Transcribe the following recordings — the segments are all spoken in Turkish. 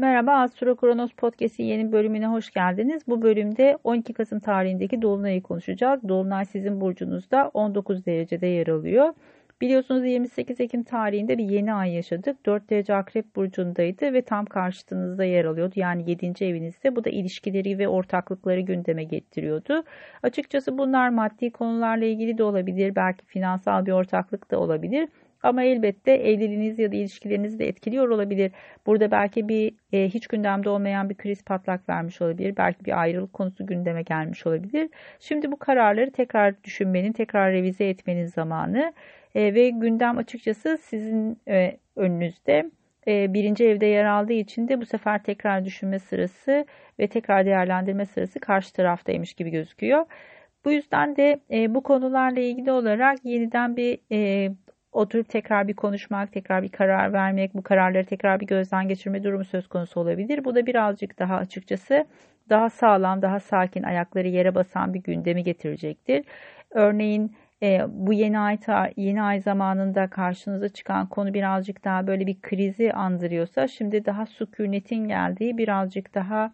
Merhaba, Astro Kronos Podcast'in yeni bölümüne hoş geldiniz. Bu bölümde 12 Kasım tarihindeki Dolunay'ı konuşacağız. Dolunay sizin burcunuzda 19 derecede yer alıyor. Biliyorsunuz 28 Ekim tarihinde bir yeni ay yaşadık. 4 derece Akrep burcundaydı ve tam karşıtınızda yer alıyordu. Yani 7. evinizde. Bu da ilişkileri ve ortaklıkları gündeme getiriyordu. Açıkçası bunlar maddi konularla ilgili de olabilir. Belki finansal bir ortaklık da olabilir. Ama elbette evliliğiniz ya da ilişkilerinizi de etkiliyor olabilir. Burada belki bir hiç gündemde olmayan bir kriz patlak vermiş olabilir. Belki bir ayrılık konusu gündeme gelmiş olabilir. Şimdi bu kararları tekrar düşünmenin, tekrar revize etmenin zamanı. Ve gündem açıkçası sizin önünüzde. Birinci evde yer aldığı için de bu sefer tekrar düşünme sırası ve tekrar değerlendirme sırası karşı taraftaymış gibi gözüküyor. Bu yüzden de bu konularla ilgili olarak yeniden bir oturup tekrar bir konuşmak, tekrar bir karar vermek, bu kararları tekrar bir gözden geçirme durumu söz konusu olabilir. Bu da birazcık daha açıkçası daha sağlam, daha sakin, ayakları yere basan bir gündemi getirecektir. Örneğin bu yeni ay zamanında karşınıza çıkan konu birazcık daha böyle bir krizi andırıyorsa, şimdi daha sükunetin geldiği, birazcık daha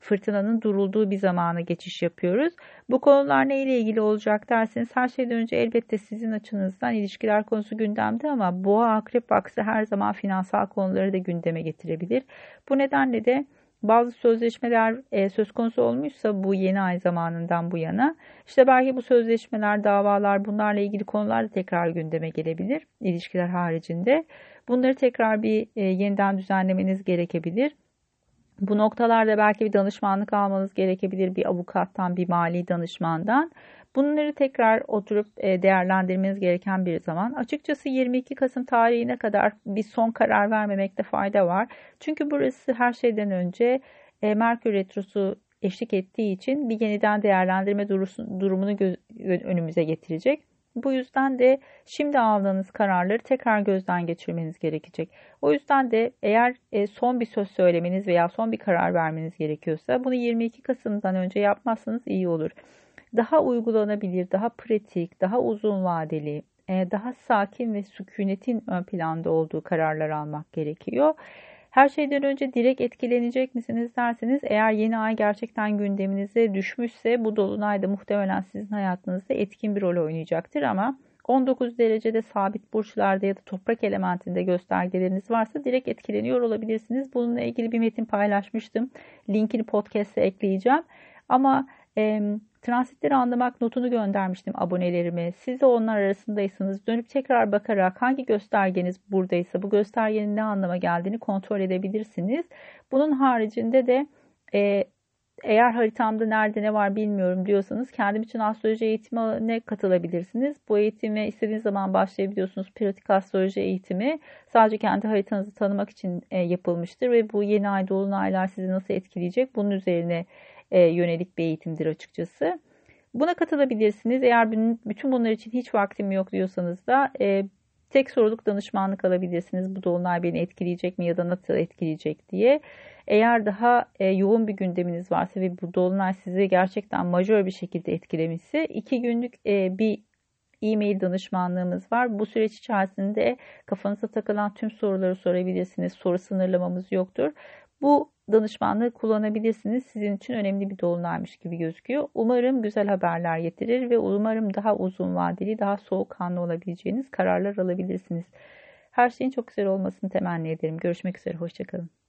fırtınanın durulduğu bir zamana geçiş yapıyoruz. Bu konular neyle ilgili olacak derseniz, her şeyden önce elbette sizin açınızdan ilişkiler konusu gündemde, ama boğa akrep aksı her zaman finansal konuları da gündeme getirebilir. Bu nedenle de bazı sözleşmeler söz konusu olmuşsa bu yeni ay zamanından bu yana, işte belki bu sözleşmeler, davalar, bunlarla ilgili konular da tekrar gündeme gelebilir ilişkiler haricinde. Bunları tekrar bir yeniden düzenlemeniz gerekebilir. Bu noktalarda belki bir danışmanlık almanız gerekebilir, bir avukattan, bir mali danışmandan. Bunları tekrar oturup değerlendirmeniz gereken bir zaman. Açıkçası 22 Kasım tarihine kadar bir son karar vermemekte fayda var. Çünkü burası her şeyden önce Merkür Retrosu eşlik ettiği için bir yeniden değerlendirme durumunu önümüze getirecek. Bu yüzden de şimdi aldığınız kararları tekrar gözden geçirmeniz gerekecek. O yüzden de eğer son bir söz söylemeniz veya son bir karar vermeniz gerekiyorsa, bunu 22 Kasım'dan önce yapmazsanız iyi olur. Daha uygulanabilir, daha pratik, daha uzun vadeli, daha sakin ve sükunetin ön planda olduğu kararlar almak gerekiyor. Her şeyden önce direkt etkilenecek misiniz derseniz, eğer yeni ay gerçekten gündeminize düşmüşse, bu dolunay da muhtemelen sizin hayatınızda etkin bir rol oynayacaktır. Ama 19 derecede sabit burçlarda ya da toprak elementinde göstergeleriniz varsa direkt etkileniyor olabilirsiniz. Bununla ilgili bir metin paylaşmıştım. Linkini podcast'e ekleyeceğim. Ama transitleri anlamak notunu göndermiştim abonelerime. Siz de onlar arasındaysanız dönüp tekrar bakarak hangi göstergeniz buradaysa bu göstergenin ne anlama geldiğini kontrol edebilirsiniz. Bunun haricinde de eğer haritamda nerede ne var bilmiyorum diyorsanız, kendim için astroloji eğitimine katılabilirsiniz. Bu eğitime istediğiniz zaman başlayabiliyorsunuz. Pratik astroloji eğitimi sadece kendi haritanızı tanımak için yapılmıştır ve bu yeni ay dolunaylar sizi nasıl etkileyecek bunun üzerine yönelik bir eğitimdir açıkçası. Buna katılabilirsiniz. Eğer bütün bunlar için hiç vaktim yok diyorsanız da tek soruluk danışmanlık alabilirsiniz. Bu dolunay beni etkileyecek mi ya da nasıl etkileyecek diye. Eğer daha yoğun bir gündeminiz varsa ve bu dolunay sizi gerçekten majör bir şekilde etkilemişse, 2 günlük bir e-mail danışmanlığımız var. Bu süreç içerisinde kafanıza takılan tüm soruları sorabilirsiniz. Soru sınırlamamız yoktur. Bu danışmanlığı kullanabilirsiniz. Sizin için önemli bir dolunaymış gibi gözüküyor. Umarım güzel haberler getirir ve umarım daha uzun vadeli, daha soğukkanlı olabileceğiniz kararlar alabilirsiniz. Her şeyin çok güzel olmasını temenni ederim. Görüşmek üzere. Hoşça kalın.